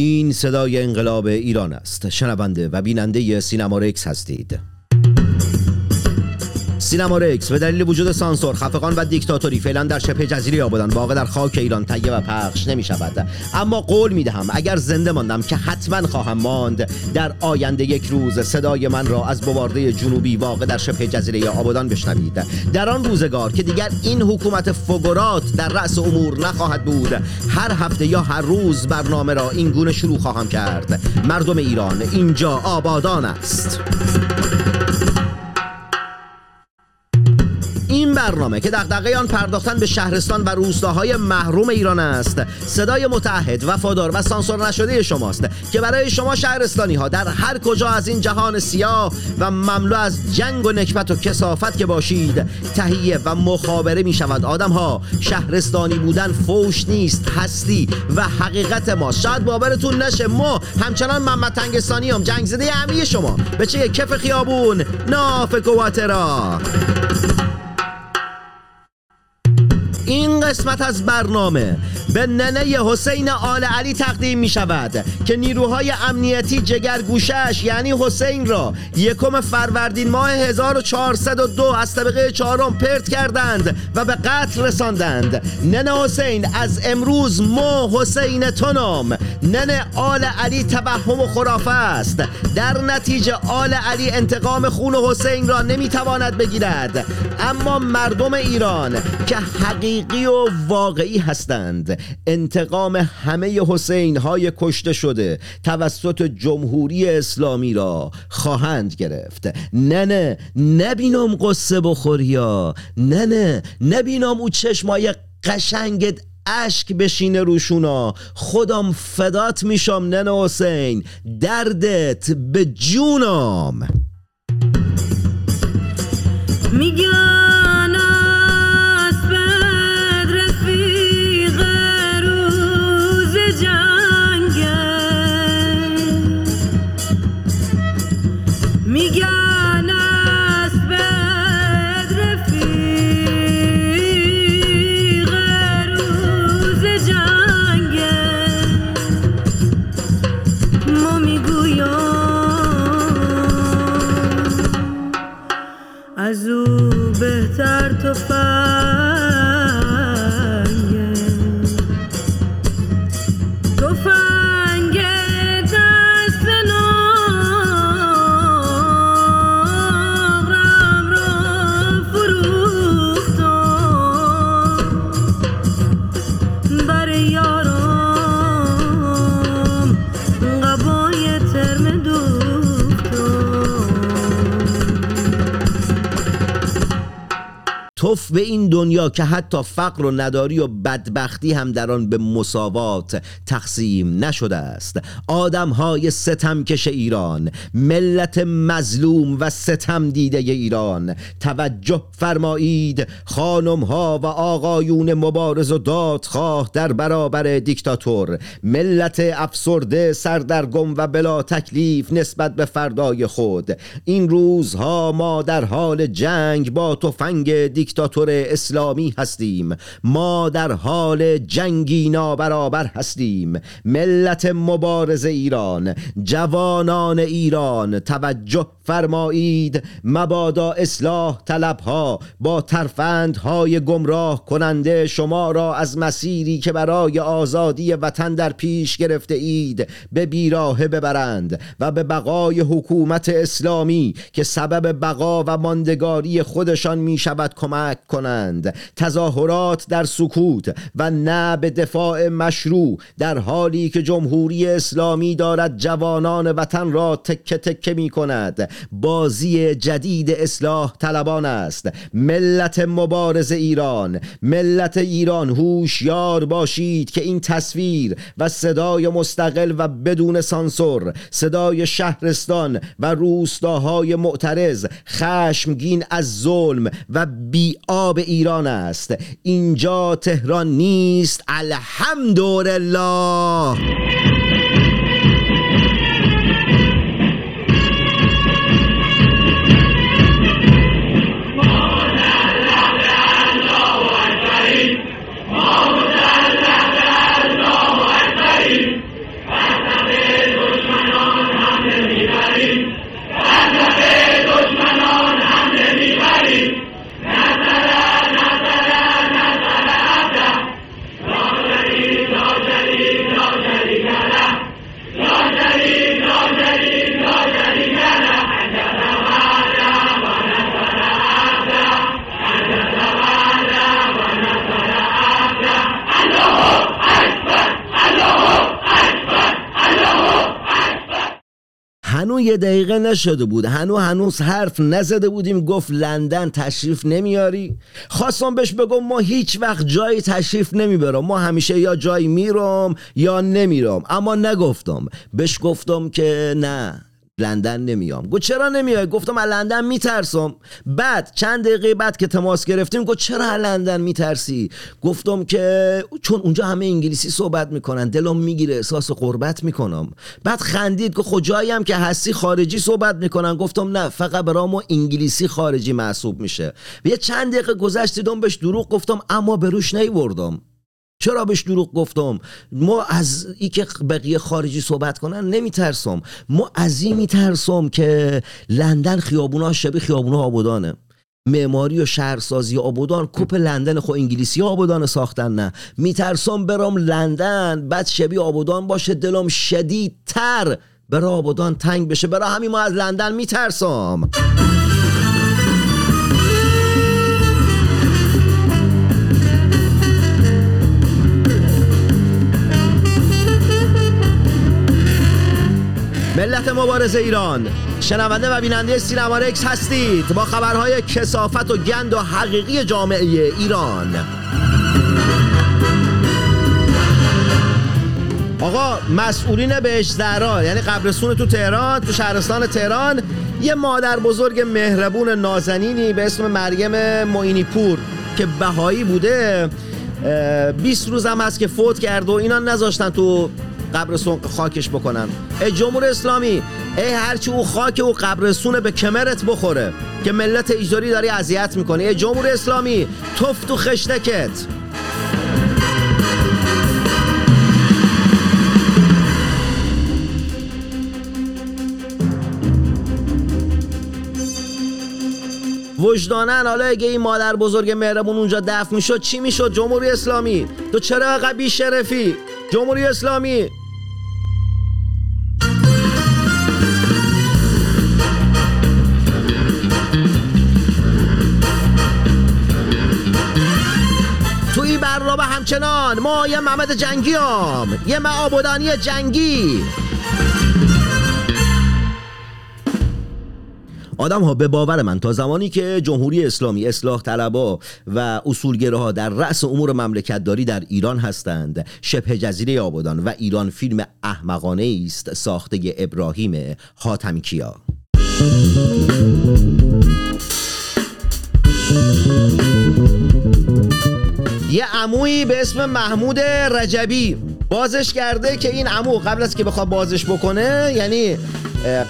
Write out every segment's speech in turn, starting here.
این صدای انقلاب ایران است. شنونده و بیننده سینما رکس هستید. سینما رکس به دلیل وجود سانسور، خفقان و دیکتاتوری فعلا در شبه جزیره آبادان واقع در خاک ایران تهیه و پخش نمی شود. اما قول می دهم اگر زنده ماندم که حتما خواهم ماند، در آینده یک روز صدای من را از بوارده جنوبی واقع در شبه جزیره آبادان بشنوید. در آن روزگار که دیگر این حکومت فقرات در رأس امور نخواهد بود، هر هفته یا هر روز برنامه را این گونه شروع خواهم کرد: مردم ایران، اینجا آبادان است. این برنامه که دغدغه آن پرداختن به شهرستان و روستاهای محروم ایران است، صدای متعهد، وفادار و سانسور نشده شماست که برای شما شهرستانی ها در هر کجا از این جهان سیاه و مملو از جنگ و نکبت و کثافت که باشید، تهیه و مخابره می شود. آدم ها، شهرستانی بودن فوش نیست، هستی و حقیقت ما. شاید باورتون نشه، ما همچنان محمد تنگستانی هم، جنگ زده همه شما. به چه کف خیابون نافک و واترا. این قسمت از برنامه به ننه حسین آل علی تقدیم می شود که نیروهای امنیتی جگرگوشش یعنی حسین را 1 فروردین ماه 1402 از طبقه 4 پرت کردند و به قتل رساندند. ننه حسین، از امروز ما حسین تو نام. ننه آل علی توهم و خرافه است. در نتیجه آل علی انتقام خون حسین را نمی تواند بگیرد، اما مردم ایران که حقیقی و واقعی هستند انتقام همه حسین های کشته شده توسط جمهوری اسلامی را خواهند گرفت. ننه نبینم قصه بخوریا، ننه نبینم او چشمای قشنگت عشق بشینه روشونا. خودم فدات میشم ننه حسین، دردت به جونم. میگم توف به این دنیا که حتی فقر و نداری و بدبختی هم در آن به مساوات تقسیم نشده است. آدم‌های ستمکش ایران، ملت مظلوم و ستم دیده ایران، توجه فرمایید. خانم‌ها و آقایون مبارز و دادخواه در برابر دیکتاتور، ملت افسرده، سردرگم و بلا تکلیف نسبت به فردای خود. این روزها ما در حال جنگ با تفنگ دیکتاتور اسلامی هستیم. ما در حال جنگی نابرابر هستیم. ملت مبارز ایران، جوانان ایران، توجه فرمایید. مبادا اصلاح طلبها با ترفندهای گمراه کننده شما را از مسیری که برای آزادی وطن در پیش گرفته اید به بیراهه ببرند و به بقای حکومت اسلامی که سبب بقا و ماندگاری خودشان می شود کمک کنند. تظاهرات در سکوت و نه به دفاع مشروع، در حالی که جمهوری اسلامی دارد جوانان وطن را تکه تکه می کند. بازی جدید اصلاح طلبان است. ملت مبارز ایران، ملت ایران، هوشیار باشید که این تصویر و صدای مستقل و بدون سانسور، صدای شهرستان و روستاهای معترض، خشمگین از ظلم و بی‌آب ایران است. اینجا تهران نیست، الحمدلله. هنوز یه دقیقه نشده بود، هنوز حرف نزده بودیم، گفت لندن تشریف نمیاری؟ خواستم بهش بگم ما هیچ وقت جایی تشریف نمیبرم، ما همیشه یا جایی میرم یا نمیرم، اما نگفتم. بهش گفتم که نه لندن نمیام. گفت چرا نمیای؟ گفتم از لندن میترسم. بعد چند دقیقه بعد که تماس گرفتیم گفت چرا از لندن میترسی؟ گفتم که چون اونجا همه انگلیسی صحبت میکنن دلم میگیره، احساس غربت میکنم. بعد خندید که خجایی هم که هستی خارجی صحبت میکنن. گفتم نه، فقط برام انگلیسی خارجی محسوب میشه. یه چند دقیقه گذشت دیدم بهش دروغ گفتم، اما به روش نیوردم. چرا بهش دروغ گفتم؟ ما از این که بقیه خارجی صحبت کنن نمیترسم، ما از این میترسم که لندن خیابونا شبیه خیابونا آبادانه. معماری و شهرسازی آبادان کوپ لندن خو انگلیسی آبادان ساختن. نه میترسم برام لندن بعد شبیه آبادان باشه، دلم شدیدتر برای آبادان تنگ بشه، برای همین ما از لندن میترسم. ملت مبارز ایران، شنونده و بیننده سینما رکس هستید با خبرهای کثافت و گند و حقیقی جامعه ایران. آقا مسئولین بهشت‌زرا، یعنی قبرستون تو تهران، تو شهرستان تهران، یه مادر بزرگ مهربون نازنینی به اسم مریم معینی پور که بهایی بوده 20 روز هم هست که فوت کرد و اینا نذاشتن تو قبرستون خاکش بکنن. ای جمهور اسلامی، ای هرچی او خاک او قبرستون به کمرت بخوره که ملت ایجاری داری اذیت میکنی. ای جمهور اسلامی توفت و خشتکت. وجدانن حالا اگه این مادر بزرگ مهربون اونجا دفن میشد چی میشد؟ جمهوری اسلامی تو چرا آقا بی شرفی؟ جمهوری اسلامی تو این برنامه همچنان ما یه محمد جنگی هم یه ما آبادانی جنگی. آدم ها به باور من تا زمانی که جمهوری اسلامی، اصلاح طلبا و اصولگراها در رأس امور مملکتداری در ایران هستند، شبه جزیره آبادان و ایران فیلم احمقانه است ساخته ابراهیم حاتم کیا. یه عمویی به اسم محمود رجبی بازش کرده که این عمو قبل از که بخواد بازش بکنه، یعنی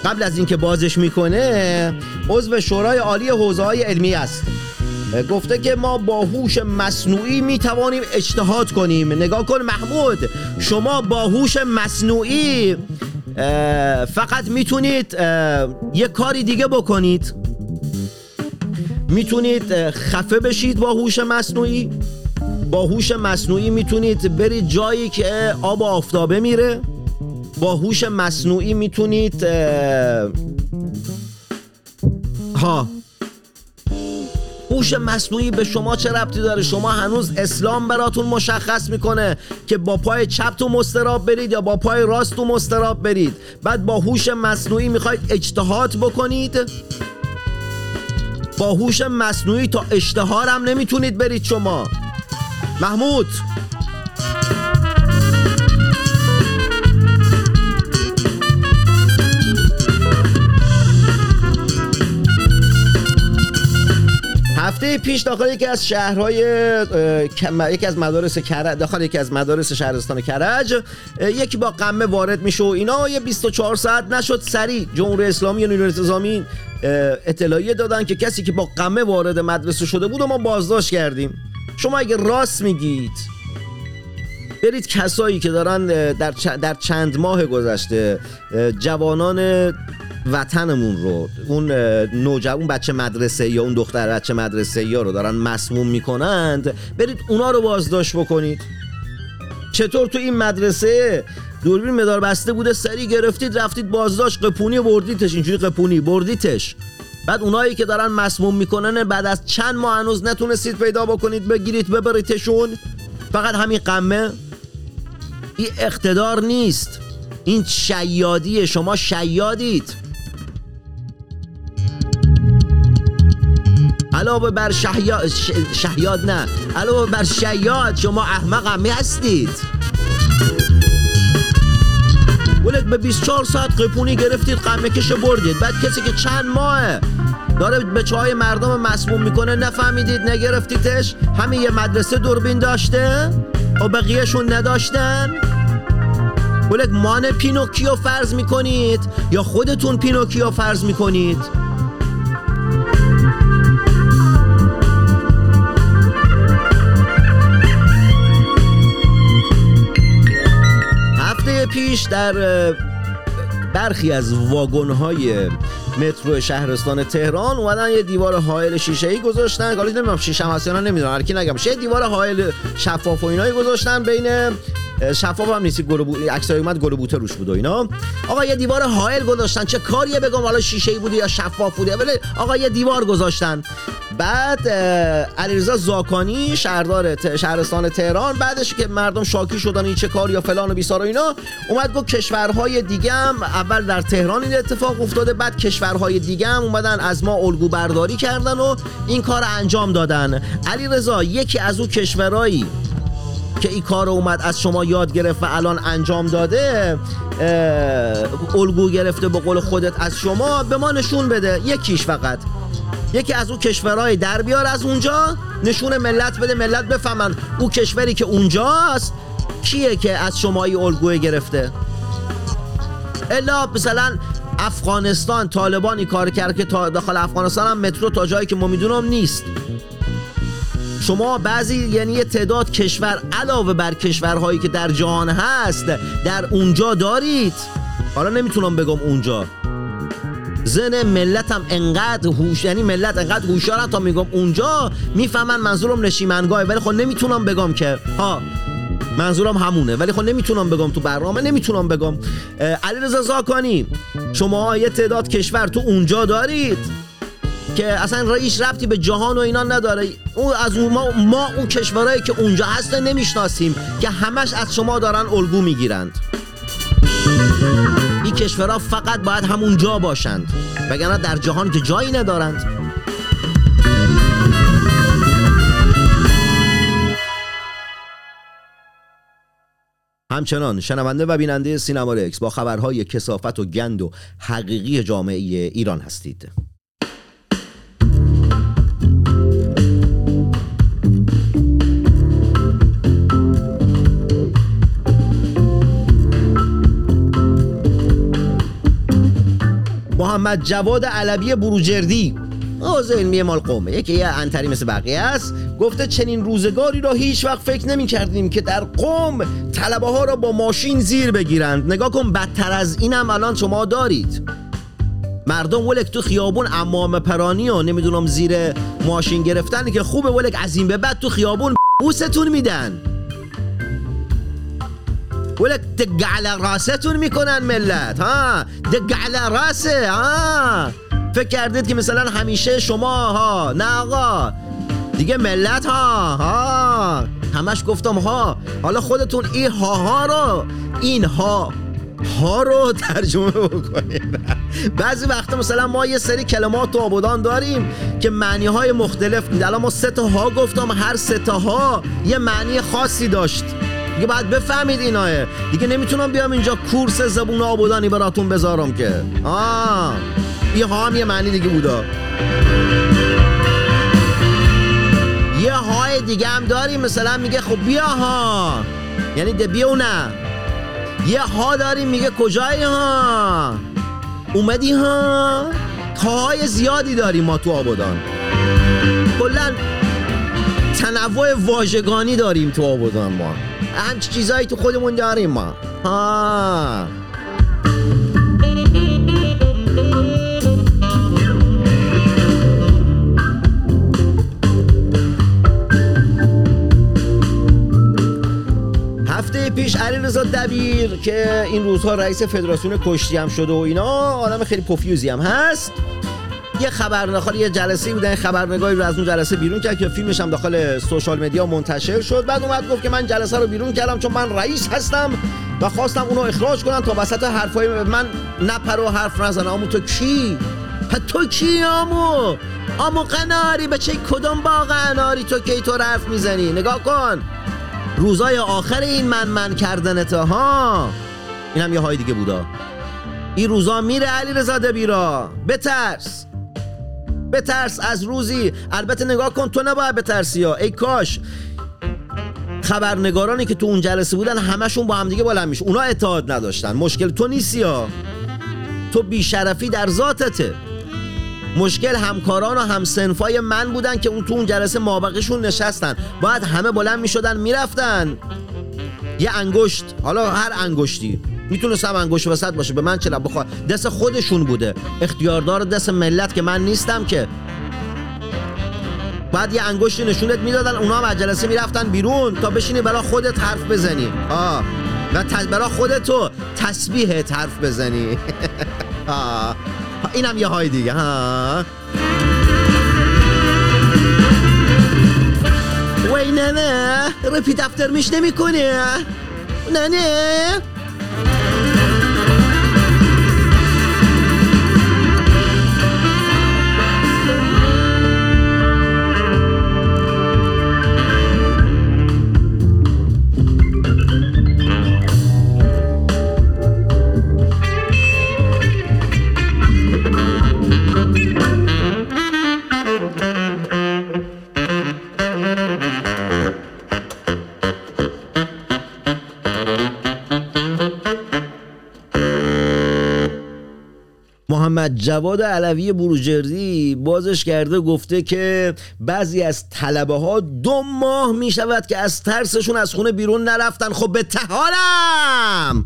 قبل از اینکه بازش میکنه، عضو شورای عالی حوزه‌های علمی است. گفته که ما با هوش مصنوعی میتوانیم اجتهاد کنیم. نگاه کن محمود، شما با هوش مصنوعی فقط میتونید یه کاری دیگه بکنید. میتونید خفه بشید با هوش مصنوعی. با هوش مصنوعی میتونید برید جایی که آب و آفتابه میره. با هوش مصنوعی میتونید هوش مصنوعی به شما چه ربطی داره؟ شما هنوز اسلام براتون مشخص میکنه که با پای چپ تو مستراب برید یا با پای راست تو مستراب برید. بعد با هوش مصنوعی میخواید اجتهاد بکنید. با هوش مصنوعی تا اشتهار هم نمیتونید برید شما محمود. هفته پیش داخل یکی از شهرهای یکی از مدارس کرج، داخل یکی از مدارس شهرستان کرج، یکی با قمه وارد میشه و اینا. یه 24 ساعت نشد سریع جمهوری اسلامی و نیروی انتظامی اطلاعیه دادن که کسی که با قمه وارد مدرسه شده بود و ما بازداشت کردیم. شما اگه راست میگید برید کسایی که دارن در چند ماه گذشته جوانان وطنمون رو، اون نوجوان بچه مدرسه یا اون دختر بچه مدرسه یا رو دارن مسموم میکنند، برید اونا رو بازداشت بکنید. چطور تو این مدرسه دوربین مدار بسته بوده، سری گرفتید رفتید بازداشت، قپونی بردیتش، اینجوری قپونی بردیتش. بعد اونایی که دارن مسموم میکنن بعد از چند ماه هنوز نتونستید پیدا بکنید بگیرید ببریدشون. فقط همین قمه. این اقتدار نیست، این شیادیه. شما شیادید. علاوه بر شیاد شما احمق هم هستید. ولد به 24 ساعت قپونی گرفتید، قمه کش بردید. بعد کسی که چند ماهه داره به چای مردم مسموم میکنه نفهمیدید نگرفتیدش. همین یه مدرسه دوربین داشته و بقیه شون نداشتن. ولد مان پینوکیو فرض میکنید یا خودتون پینوکیو فرض میکنید؟ پیش در برخی از واگن‌های مترو شهرستان تهران اومدن یه دیوار حائل شیشه‌ای گذاشتن. حالا نمیدونم شیشه هم هست یا نه، نمیدونم، هر کی نگم. یه دیوار حائل شفاف و اینایی گذاشتن، بین شفاف هم نیست، عکسای اومد گل بوته روش بود و اینا. آقا یه دیوار حائل گذاشتن، چه کاریه بگم حالا شیشه‌ای بوده یا شفاف بوده، ولی آقا یه دیوار گذاشتن. بعد علیرضا زاکانی شهردار شهرستان تهران بعدش که مردم شاکی شدن این چه کار یا فلان و بیسار و اینا، اومد گفت کشورهای دیگه هم اول در تهران این اتفاق افتاده، بعد کشورهای دیگه هم اومدن از ما الگو برداری کردن و این کار انجام دادن. علیرضا یکی از اون کشورهایی که این کار اومد از شما یاد گرفت و الان انجام داده، الگو گرفته به قول خودت از شما، به ما نشون بده یکیش، فقط یکی از اون کشورهای در بیار از اونجا نشون ملت بده، ملت بفهمن اون کشوری که اونجاست کیه که از شما این الگوی گرفته. الا مثلا افغانستان طالبانی کار کرد که تا داخل افغانستان هم مترو تا جایی که ما میدونم نیست. شما بعضی یعنی یه تعداد کشور علاوه بر کشورهایی که در جهان هست در اونجا دارید. حالا نمیتونم بگم اونجا زن ملت هم انقدر هوش، یعنی ملت انقدر هوشیارن تا میگم اونجا میفهمن منظورم نشیمنگاهه، ولی خب نمیتونم بگم که ها منظورم همونه، ولی خب نمیتونم بگم تو برنامه نمیتونم بگم. علیرضا زاکانی شما یه تعداد کشور تو اونجا دارید که اصلا رئیس ربطی به جهان و اینا نداره. اون از اون ما اون کشورایی که اونجا هستن نمیشناسیم که همش از شما دارن الگو میگیرند. این کشورها فقط باید همونجا باشند، وگرنه در جهان که جایی ندارند. همچنان شنونده و بیننده سینما رکس با خبرهای کثافت و گند و حقیقی جامعه ایران هستید. محمد جواد علوی بروجردی از علمی مال قومه، یکی یه انتری مثل بقیه است، گفته چنین روزگاری را هیچ وقت فکر نمی کردیم که در قم طلبه ها را با ماشین زیر بگیرند. نگاه کن بدتر از اینم الان شما دارید. مردم ولک تو خیابون عمامه پرانی و نمیدونم زیر ماشین گرفتن که خوبه، ولک از این به بعد تو خیابون بوستون میدن، ولک دگعله راستون میکنن ملت، ها دگعله راسه، ها فکر کردید که مثلا همیشه شما، ها نه آقا دیگه ملت، ها همش گفتم ها، حالا خودتون این ها رو، این ها رو ترجمه بکنید. بعضی وقتا مثلا ما یه سری کلمات تو آبادان داریم که معنی های مختلف دید. الان ما سه تا ها گفتم، هر سه تا ها یه معنی خاصی داشت دیگه، باید بفهمید اینایه دیگه. نمیتونم بیام اینجا کورس زبون آبادانی براتون بذارم که این ها هم یه معنی دیگه بودا. یه های دیگه هم داریم، مثلا میگه خب بیا ها، یعنی ده بیا نه. یه ها داریم میگه کجایی ها، اومدی ها. های زیادی داریم ما تو آبادان، کلن تنوع واژگانی داریم تو آبادان. ما همچی چیزایی تو خودمون داریم ما ها. هفته پیش علی رضا دبیر که این روزها رئیس فدراسیون کشتی هم شده و اینا، آدم خیلی پوفیوزی هم هست، یه خبرنگار یه جلسه بودن، خبرنگاری رو از اون جلسه بیرون کرد که فیلمش هم داخل سوشال مدیا منتشر شد. بعد اومد گفت که من جلسه رو بیرون کردم چون من رئیس هستم و خواستم اونو اخراج کنن تا وسط حرفای من نپره و حرف نزنه. اما تو کی؟ تو کی آمو قناری؟ بچه کدوم باغ اناری تو کی تو حرف میزنی؟ نگاه کن روزای آخر این من کردنت ها. این هم یه های دیگه بودا. این روزا میره علیرضا دبیرا. بترس از روزی. البته نگاه کن تو نباید بترسی ها. ای کاش خبرنگارانی که تو اون جلسه بودن همشون با هم دیگه بلند میشن. اونا اتحاد نداشتن. مشکل تو نیستی ها. تو بیشرفی در ذاتته. مشکل همکاران و همسنفای من بودن که اون تو اون جلسه مابقیشون نشستن. باید همه بلند میشدن میرفتن. یه انگشت، حالا هر انگشتی میتونست هم انگشت وسط باشه، به من چه لب بخواد، دست خودشون بوده، اختیاردار دست ملت که من نیستم که. بعد یه انگشتی نشونت میدادن، اونا هم از جلسه میرفتن بیرون تا بشینی برای خودت حرف بزنی و برای خودتو تسبیحت حرف بزنی. اینم یه های دیگه ها. وای ننه رپیت افتر میش نمی کنه ننه. محمد جواد علوی بروجردی بازش کرده، گفته که بعضی از طلبه ها 2 ماه می شود که از ترسشون از خونه بیرون نرفتن. خب به تهارم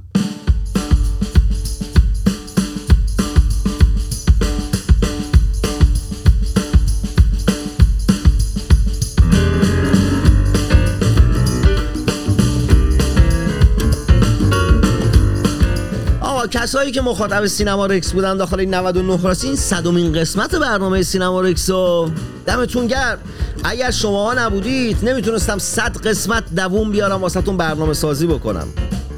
کسایی که مخاطب سینما رکس بودن داخل این 99 راستی، این 100مین قسمت برنامه سینما رکس و دمتون گرم. اگر شماها نبودید نمیتونستم 100 قسمت دووم بیارم واسهتون برنامه سازی بکنم.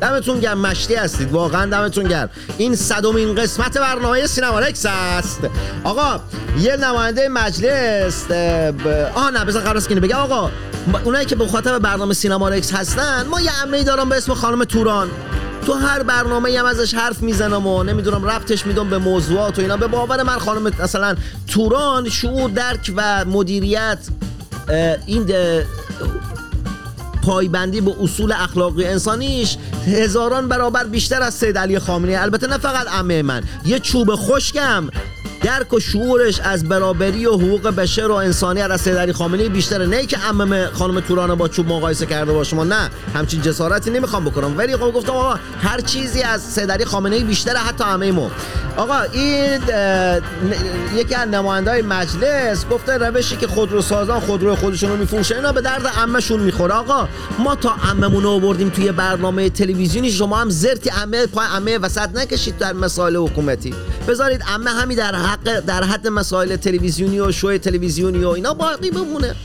دمتون گرم، مشتی هستید واقعا، دمتون گرم. این 100مین قسمت برنامه سینما رکس است. آقا یه نماینده مجلس نه بزن قرار است که بگم آقا اونایی که مخاطب برنامه سینما رکس هستن، ما یه عمه‌ای دارم به اسم خانم توران، تو هر برنامه‌ای هم ازش حرف میزنم و نمیدونم ربطش میدم به موضوعات و اینا. به باور من خانم مثلا توران شعور، درک و مدیریت این پایبندی به اصول اخلاقی انسانیش 1000 برابر بیشتر از سید علی خامنهای. البته نه فقط عمه من، یه چوب خشکم درک و شعورش از برابری و حقوق بشر و انسانیت از سید علی خامنهای بیشتره. نه که عمه خانم توران با چوب مقایسه کرده باشم، نه همچین جسارتی نمیخوام بکنم، ولی خب گفتم آقا هر چیزی از سید علی خامنهای بیشتره، حتی عمه ما. آقا این یکی از نماینده‌های مجلس گفته روشی که خودروسازان خودروی خودشون رو میفروشن اینا به درد عمه‌شون میخوره. آقا ما تا عمه‌مون رو آوردیم توی برنامه تلویزیونی، شما هم زرتی عمه پای عمه وسط نکشید در مسائل حکومتی. بذارید عمه همین در حد مسائل تلویزیونی و شوی تلویزیونی و اینا باقی بمونه.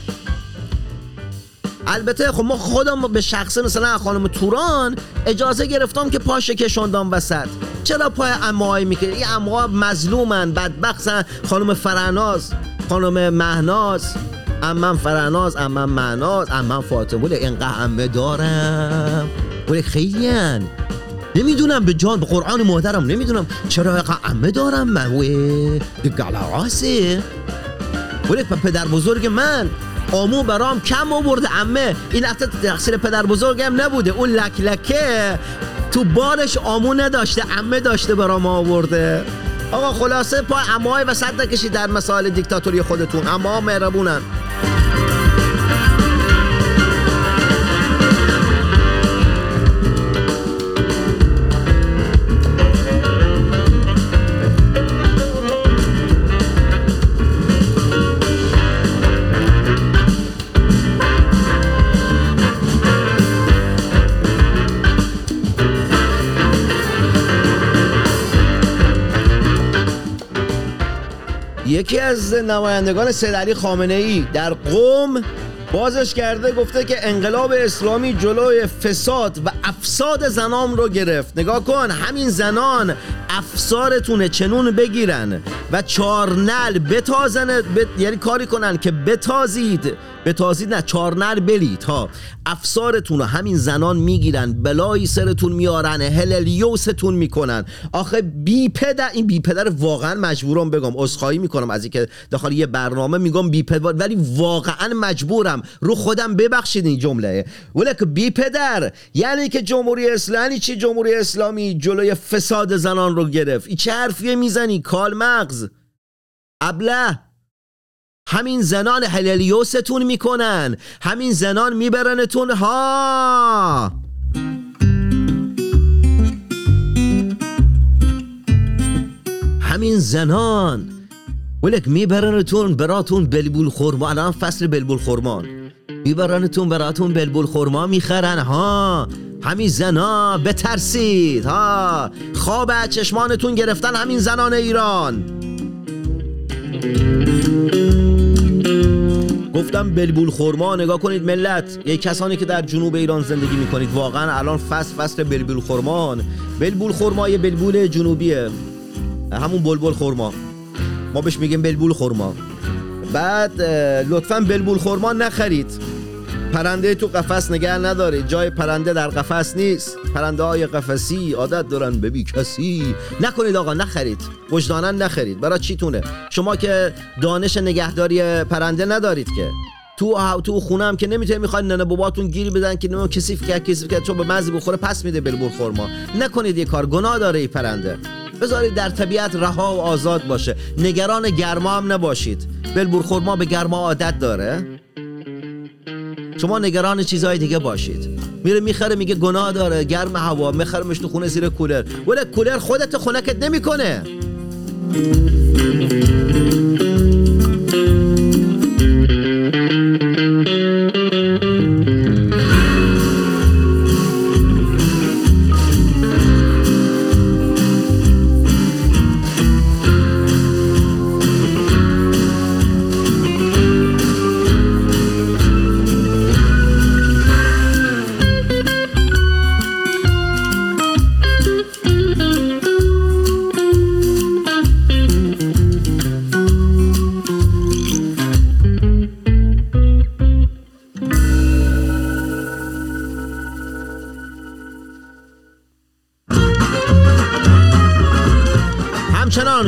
البته خب ما خودم به شخصه مثلا خانم توران اجازه گرفتم که پاشه کشوندم وسط. چرا پای عمه‌ای میکنه؟ این عمه‌ها مظلومن، بدبختن. خانم فرناز، خانم مهناز، عمم فرناز، عمم مهناز، عمم فاطمه، اینقدر عمه دارم ولی خیلی ان نمیدونم، به جان به قرآن مادرم نمیدونم چرا اینقدر عمه دارم من. دیگه علاواسه ولی پدر بزرگ من آمو برام کم آورد عمه. این هفته تقصیر پدر بزرگم نبوده، اون لکلکه تو بارش آمو نداشته، عمه داشته برام آورده. آقا خلاصه پای عمه‌های وسط نکشید در مسائل دیکتاتوری خودتون، عمه‌ها مهربونن. یکی از نمایندگان سید علی خامنه‌ای در قم بازش کرده، گفته که انقلاب اسلامی جلوی فساد و افساد زنان رو گرفت. نگاه کن همین زنان افسارتونه چنون بگیرن و چارنل بتازن، یعنی کاری کنن که بتازید نه چارنل بلید ها، افسارتون رو همین زنان میگیرن، بلایی سرتون میارن، هللیوستون میکنن. آخه بی پدر، این بی پدر واقعا مجبورم بگم، عذرخواهی میکنم از اینکه داخل یه برنامه میگم بی پدر، ولی واقعا مجبورم، رو خودم ببخشید این جمله، ولی که بی پدر یعنی که جمهوری اسلامی چی؟ جمهوری اسلامی جلوی فساد زنان رو گرفت. این چه حرفیه میزنی کال مغز ابله؟ همین زنان هللیوستون میکنن، همین زنان میبرنتون ها. همین زنان ولک میبرنتون براتون بلبل خورما. الان فصل بلبل خورما، میبرنتون براتون بلبل خورما میخرن ها. همین زنا بترسید ها، خواب از چشمانتون گرفتن همین زنان ایران. گفتم بلبل خورما، نگاه کنید ملت، یه کسانی که در جنوب ایران زندگی میکنید، واقعا الان فصل بلبل خورمان. بلبل خورما یه بلبل جنوبیه، همون بلبل خورما، ما بهش میگیم بلبل خورما. بعد لطفاً بلبل خورما نخرید، پرنده تو قفس نگه نداره، جای پرنده در قفس نیست. پرنده های قفسی عادت دارن به بی کسی. نکنید آقا، نخرید، وجداناً نخرید. برای چیتونه؟ شما که دانش نگهداری پرنده ندارید که، تو خونه هم که نمیتونه، میخواد ننه باباتون گیری بدن که نمیتونه کسیف کرد چون به مزی بخوره پس میده بلبل خورما. نکنید یه کار، گناه داره این پرنده. بذارید در طبیعت رها و آزاد باشه، نگران گرما هم نباشید. بلبل خورما به گرما عادت داره، شما نگران چیزهای دیگه باشید. میره میخره، میگه گناه داره، گرم هوا، میخرمش تو خونه زیر کولر. ولی کولر خودت خنکت نمیکنه.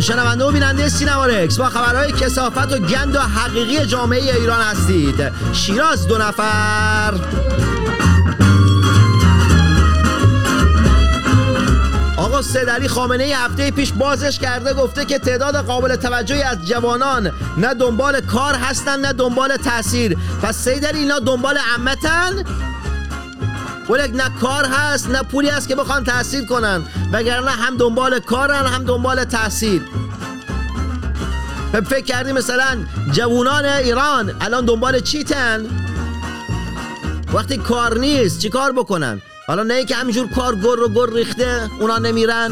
شنونده و بیننده سینما رکس، با خبرهای کثافت و گند و حقیقی جامعه ایران هستید. شیراز 2 نفر آقا سید علی خامنهای هفته پیش بازش کرده، گفته که تعداد قابل توجهی از جوانان نه دنبال کار هستن نه دنبال تحصیل. پس سید علی اینا دنبال عمتن؟ ولک نه کار هست نه پولی هست که بخوان تحصیل کنن، وگرنه هم دنبال کارن هم دنبال تحصیل. فکر کردی مثلا جوانان ایران الان دنبال چیتن؟ وقتی کار نیست چی کار بکنن؟ حالا نه اینکه همینجور کار گر ریخته اونا نمیرن.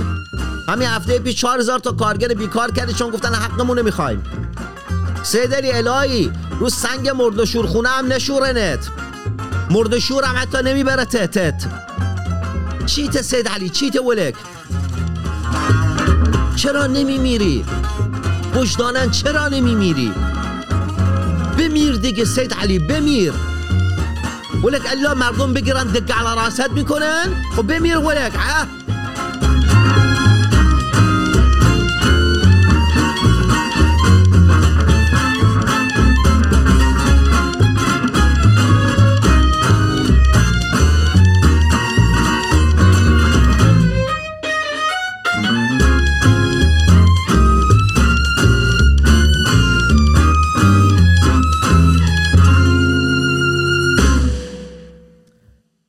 همین هفته پیش 4000 تا کارگر بیکار کرده چون گفتن حقمون نمیخوایم. سیدری الهی رو سنگ مرد و شورخونه هم نشورنت، مرد شورم حتی نمیبره تحتت. چیت سید علی، چیت ولک؟ چرا نمیمیری؟ وجداناً چرا نمیمیری؟ بمیر دیگه سید علی، بمیر ولک. الا مردم بگیرن دق على راست میکنن؟ خب بمیر ولک.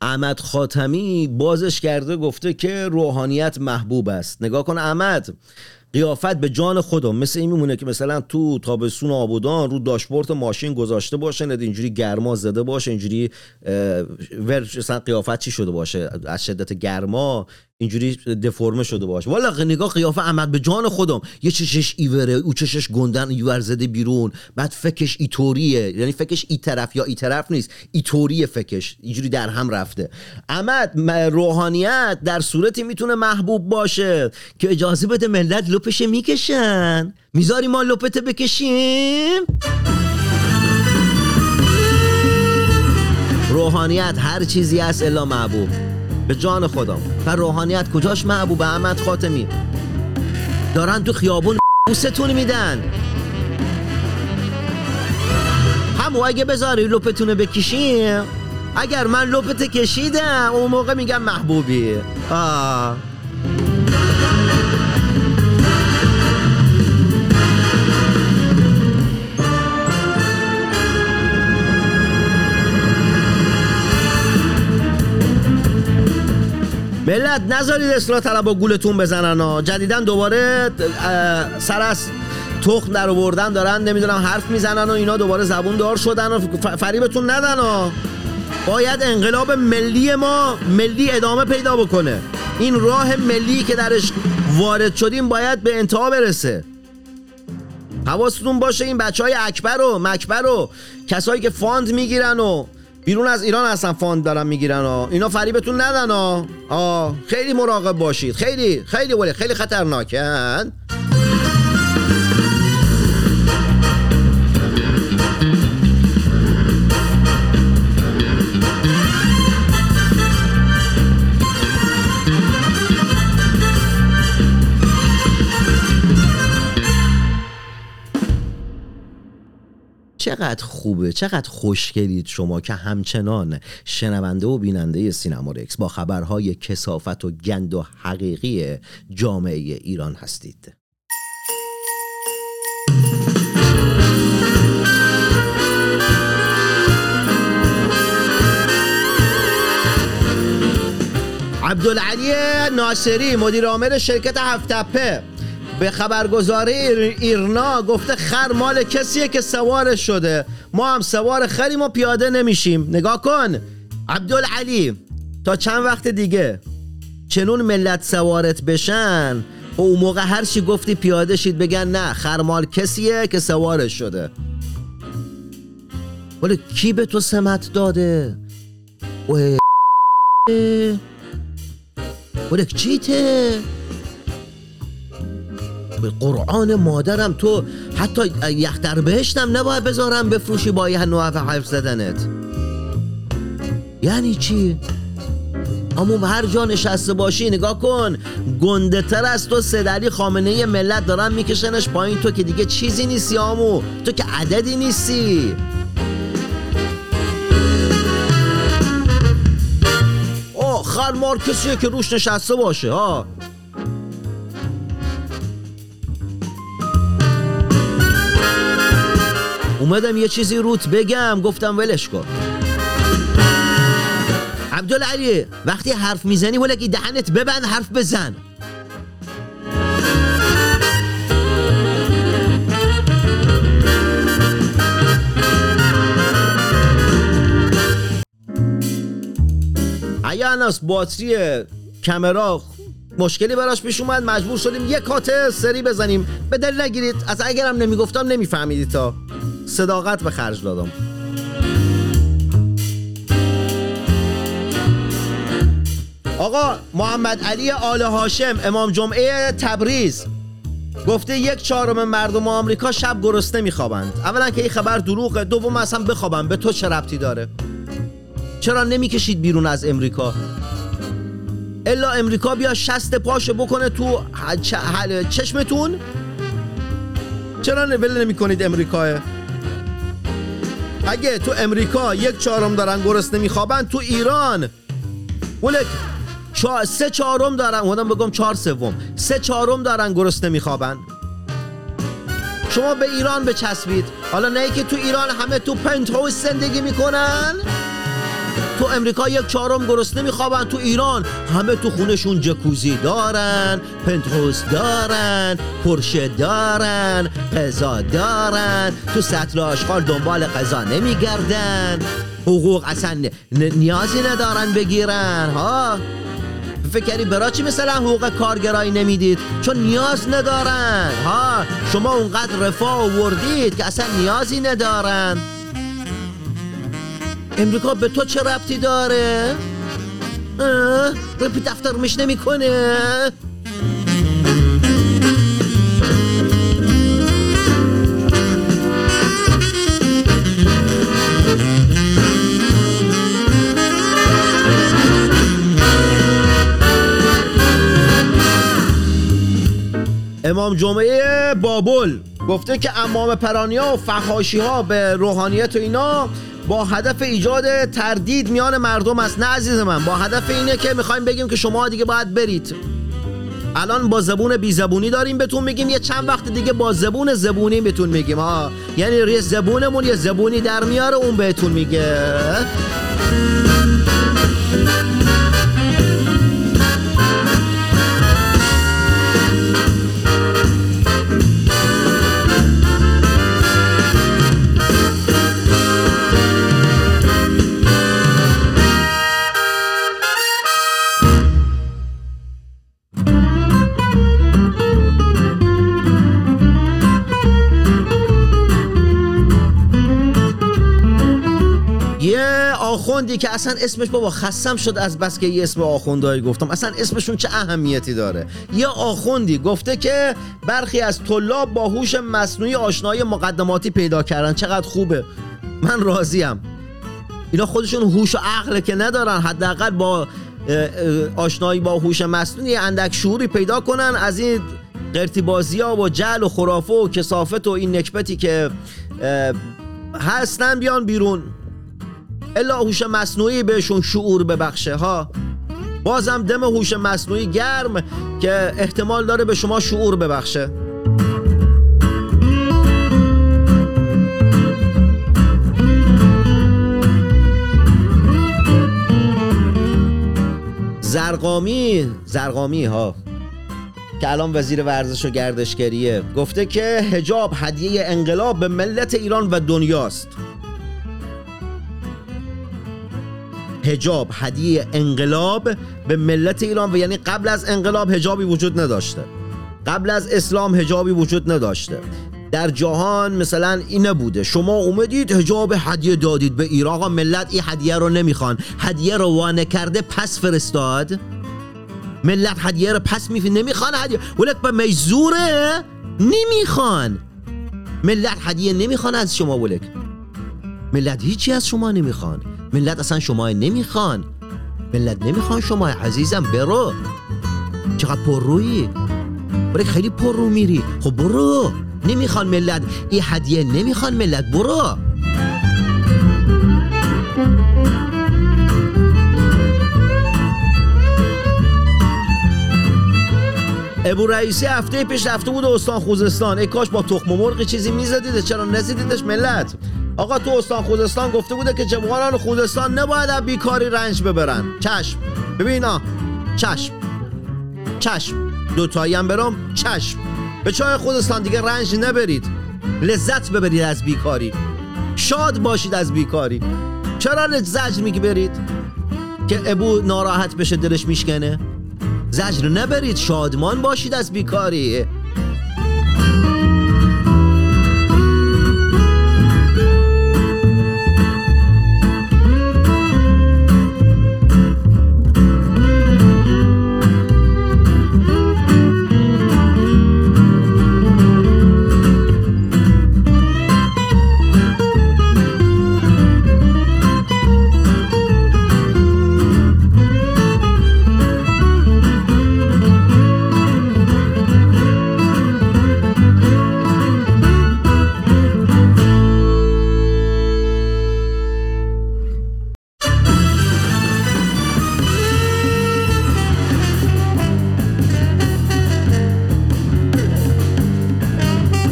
احمد خاتمی بازش کرده، گفته که روحانیت محبوب است. نگاه کن احمد، قیافت به جان خودم مثل این میمونه که مثلا تو تابستون آبادان رو داشبورد ماشین گذاشته باشه، اینجوری گرما زده باشه، اینجوری مثلا قیافت چی شده باشه از شدت گرما، اینجوری دفرمه شده باشه. والا نگاه قیافه احمد به جان خودم، یه چشش ایوره، او چشش گندن ایور زده بیرون، بعد فکش ایطوریه، یعنی فکش ای طرف یا ای طرف نیست، ایطوریه فکش، اینجوری در هم رفته. احمد روحانیت در صورتی میتونه محبوب باشه که اجازه بده ملت لپشه میکشن. میذاری ما لپته بکشیم؟ روحانیت هر چیزی هست الا محبوب، به جان خودم. پر روحانیت کجاش محبوب احمد خاتمی؟ دارن تو خیابون بوستون میدن، همو اگه بذاری لپتونه بکشیم، اگر من لپت کشیدم اون موقع میگم محبوبی. ملت نذارید اصلاح طلبا گولتون بزنن ها. جدیدن دوباره سر از تخم در آوردن، دارن نمیدونم حرف میزنن و اینا، دوباره زبون دار شدن و فریبتون ندن ها. باید انقلاب ملی ما ملی ادامه پیدا بکنه. این راه ملی که درش وارد شدیم باید به انتها برسه. حواستون باشه این بچهای اکبر و مکبر و کسایی که فاند میگیرن و بیرون از ایران اصلا فاند دارن میگیرن ها، اینا فریبتون ندن ها. خیلی مراقب باشید، خیلی خیلی ولی خیلی خطرناکن. چقدر خوبه، چقدر خوشگلید شما که همچنان شنونده و بیننده سینما رکس با خبرهای کثافت و گند و حقیقی جامعه ایران هستید. عبدالعلی ناصری مدیر عامل شرکت هفتپه به خبرگزاری ایرنا گفته خر مال کسیه که سوار شده، ما هم سوار خریم و پیاده نمیشیم. نگاه کن عبدالعلی، تا چند وقت دیگه چنون ملت سوارت بشن و اون موقع هر چی گفتی پیاده شید بگن نه خر مال کسیه که سوارش شده. ولی کی به تو سمت داده؟ ولی چیته؟ به قرآن مادرم تو حتی یخ در بهشتم نباید بذارم بفروشی با یه نوع حرف زدنت. یعنی چی؟ اما هر جا نشسته باشی نگاه کن گنده تر از تو سید علی خامنهای ملت دارن میکشنش پایین، تو که دیگه چیزی نیستی، آمو تو که عددی نیستی. او خر مار کسیه که روش نشسته باشه ها. اومدم یه چیزی روت بگم گفتم ولش کن. عبدالعلی وقتی حرف میزنی ولکی دهنت ببند، حرف بزن. ایاناس باتری کامرا مشکلی براش پیش اومد، مجبور شدیم یه کات سری بزنیم. به دل نگیرید، از اگرم نمیگفتم نمیفهمیدید، تا صداقت به خرج دادم. آقا محمد علی آل هاشم امام جمعه تبریز گفته 1/4 مردم آمریکا شب گرسنه میخوابند. اولا که این خبر دروغه، دوم اصلا بخوابن به تو چه ربطی داره؟ چرا نمیکشید بیرون از امریکا؟ الا امریکا بیا شست پاشو بکنه تو چشمتون. چرا ول نمیکنید امریکا؟ اگه تو امریکا 1/4 دارن گرسنه میخوابن، تو ایران ولک 3/4 دارن، اومدم بگم 4/3، 3/4 دارن گرسنه میخوابن. شما به ایران بچسبید، حالا نه که تو ایران همه تو پنت هاوس زندگی میکنن، تو امریکا 1/4 گرسنه میخوابن، تو ایران همه تو خونشون جکوزی دارن، پنتهاوس دارن، پرشه دارن، غذا دارن، تو سطل آشغال دنبال غذا نمیگردن، حقوق اصلا نیازی ندارن بگیرن. ها فکری برای چی مثلا حقوق کارگرایی نمیدید؟ چون نیاز ندارن. ها شما اونقدر رفاه آوردید که اصلا نیازی ندارن. امریکا به تو چه ربطی داره؟ ربطی دفتر مش نمی کنه. امام جمعه بابل گفته که امام پرانیا و فحاشی ها به روحانیت و اینا با هدف ایجاد تردید میان مردم است. نه عزیز من، با هدف اینه که میخوایم بگیم که شما دیگه باید برید. الان با زبون بی زبونی داریم بهتون میگیم، یه چند وقت دیگه با زبون زبونی بهتون میگیم. ها یعنی روی زبونمون یه زبونی در میاره، اون بهتون میگه. آخوندی که اصلا اسمش بابا خسم شد از بس که یه اسم آخوندهایی گفتم، اصلا اسمشون چه اهمیتی داره. یه آخوندی گفته که برخی از طلاب با هوش مصنوعی آشنایی مقدماتی پیدا کردن. چقدر خوبه، من راضیم. اینا خودشون هوش و عقل که ندارن، حداقل با آشنایی با هوش مصنوعی اندک شعوری پیدا کنن از این قرتیبازی ها و جهل و خرافه و کثافت و این نکبتی که هستن بیان بیرون. الا هوش مصنوعی بهشون شعور ببخشه. ها بازم دم هوش مصنوعی گرم که احتمال داره به شما شعور ببخشه. ضرغامی ها که الان وزیر ورزش و گردشگریه گفته که حجاب هدیه انقلاب به ملت ایران و دنیاست. حجاب هدیه انقلاب به ملت ایران، و یعنی قبل از انقلاب حجابی وجود نداشته، قبل از اسلام حجابی وجود نداشته در جهان، مثلا این بوده شما اومدید حجاب هدیه دادید به ایران. آقا ملت این هدیه رو نمیخوان، هدیه رو وانه کرده پس فرستاد. ملت هدیه رو پس نمیخوان هدیه، ولک به مجزوره نمیخوان. ملت هدیه نمیخوان از شما، ولک ملت هیچی از شما نمیخوان. ملت اصلا شما نمیخوان، ملت نمیخوان شما. عزیزم برو، چقدر پر رویی، برای خیلی پر رو میری. خب برو، نمیخوان ملت این هدیه، نمیخوان ملت، برو. ابو رئیسی هفته پیش رفته بود استان خوزستان. ای کاش با تخم مرغ چیزی میزدیدش، چرا نزدیدش ملت؟ آقا تو استان خوزستان گفته بوده که جمعان خوزستان نباید از بیکاری رنج ببرن. چشم، ببینا، چشم، چشم، دوتایی هم برام چشم. به چای خوزستان دیگه رنج نبرید، لذت ببرید از بیکاری، شاد باشید از بیکاری. چرا زجر میبرید که ابو ناراحت بشه دلش میشکنه؟ زجر نبرید، شادمان باشید از بیکاری.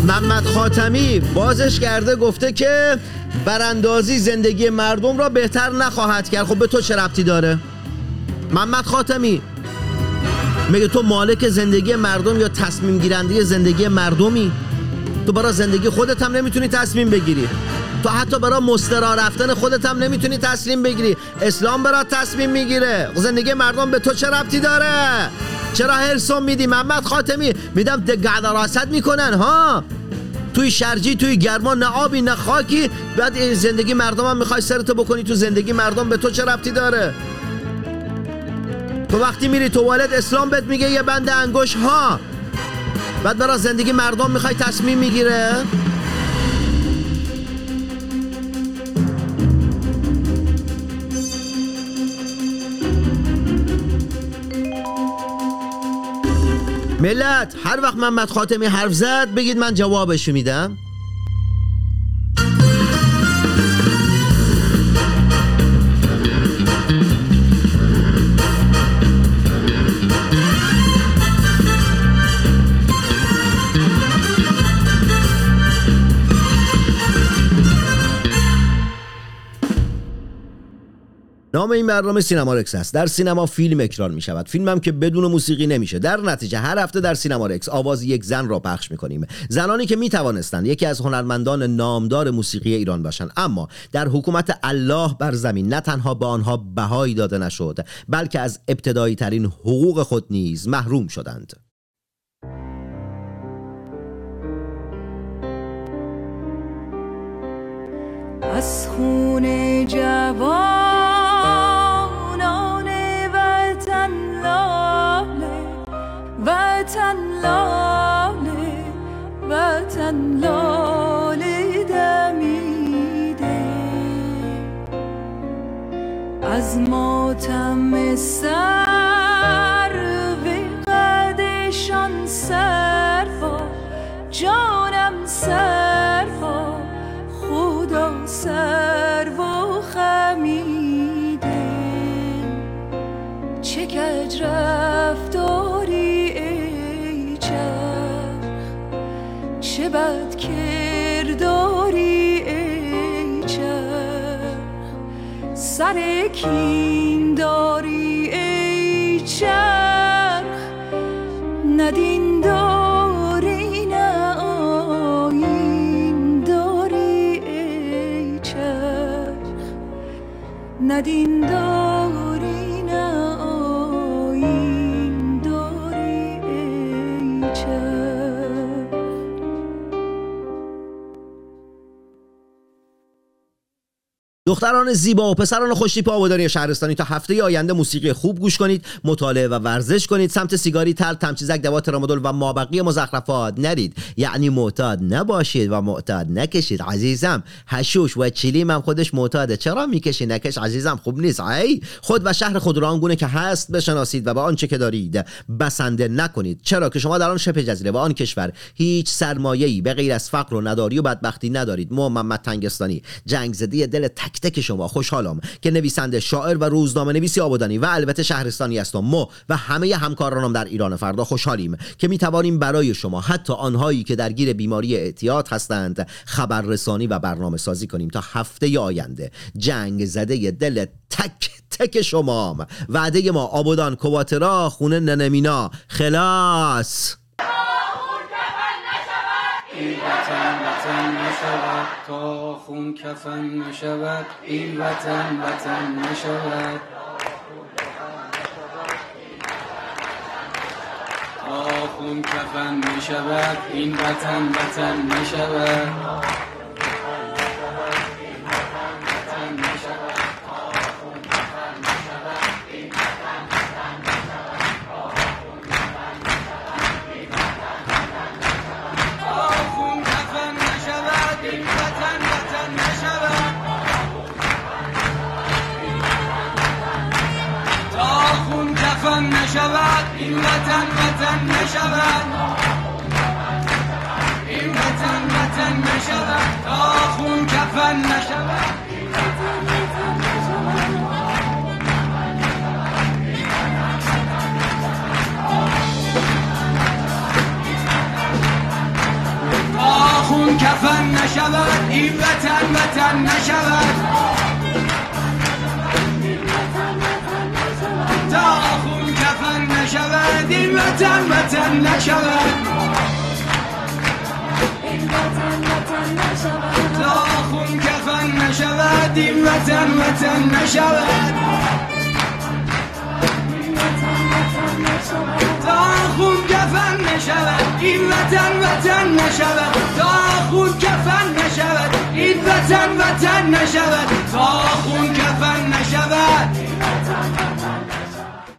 محمد خاتمی بازش کرده، گفته که براندازی زندگی مردم را بهتر نخواهد کرد. خب به تو چه ربطی داره؟ محمد خاتمی، مگه تو مالک زندگی مردم یا تصمیم گیرنده زندگی مردمی؟ تو برای زندگی خودت هم نمیتونی تصمیم بگیری، تو حتی برای مسترا رفتن خودت هم نمیتونی تصمیم بگیری. اسلام برای تصمیم میگیره، زندگی مردم به تو چه ربطی داره؟ چرا هرسون میدی محمد خاتمی؟ میدم دقت دراست میکنن ها، توی شرجی توی گرما، نه آبی نه خاکی، بعد این زندگی مردم هم میخوای سرتو بکنی تو زندگی مردم، به تو چه ربطی داره؟ تو وقتی میری توالت اسلام بهت میگه یه بند انگوش ها، بعد برای زندگی مردم میخوای تصمیم میگیره؟ ملت، هر وقت محمد خاتمی حرف زد بگید من جوابشو میدم. نام این برنامه سینما رکس است. در سینما فیلم اکران می شود، فیلم هم که بدون موسیقی نمیشه. در نتیجه هر هفته در سینما رکس آواز یک زن را پخش می کنیم، زنانی که می توانستند یکی از هنرمندان نامدار موسیقی ایران باشند، اما در حکومت الله بر زمین نه تنها به آنها بهایی داده نشد، بلکه از ابتدایی ترین حقوق خود نیز محروم شدند. از خون جوان وطن لاله، وطن لاله دمیده، از ماتم سر و قدشان سرفا، جانم سرفا، خدا سرفا خمیده، چه کج رفتاری چه بد کرداری ای چرخ، سر کین داری ای چرخ، نه دین داری نه آیین داری ای چرخ، نه دین داری نه آیین داری ای چرخ. دختران زیبا و پسران خوشتیپ آبادانی شهرستانی، تا هفته آینده موسیقی خوب گوش کنید، مطالعه و ورزش کنید، سمت سیگاری، تل، تمچیزک، دوا ترامادول و مابقی مزخرفات نرید، یعنی معتاد نباشید و معتاد نکشید عزیزم. حشوش و چیلیم هم خودش معتاده، چرا میکشی؟ نکش عزیزم، خوب نیست. ای خود و شهر خود را آنگونه که هست بشناسید و به آنچه که دارید بسنده نکنید، چرا که شما در آن شبه جزیره و آن کشور هیچ سرمایه‌ای به غیر از فقر و نداری و بدبختی ندارید. محمد تنگستانی، جنگ زده دل تک شما، خوشحالم که نویسنده، شاعر و روزنامه نویسی آبادانی و البته شهرستانی هستم. ما و همه همکارانم در ایران فردا خوشحالیم که میتوانیم برای شما، حتی آنهایی که درگیر بیماری اعتیاد هستند، خبررسانی و برنامه سازی کنیم. تا هفته آینده جنگ زده دل تک تک شما، وعده ما آبادان، کواترا، خونه ننه مینا. خلاص تا خون کفن نشود این وطن، وطن نشود تا خون کفن نشود این وطن، وطن نشود نشود این وطن، وطن نشود این وطن، وطن نشود تا خون کفن نشود این وطن، وطن نشود تا خون کفن نشود این وطن وطن نشود تا خون کفن نشود این وطن وطن نشود تا خون کفن نشود این وطن وطن نشود تا خون کفن نشود این وطن وطن نشود تا خون کفن نشود این وطن وطن نشود تا خون کفن نشود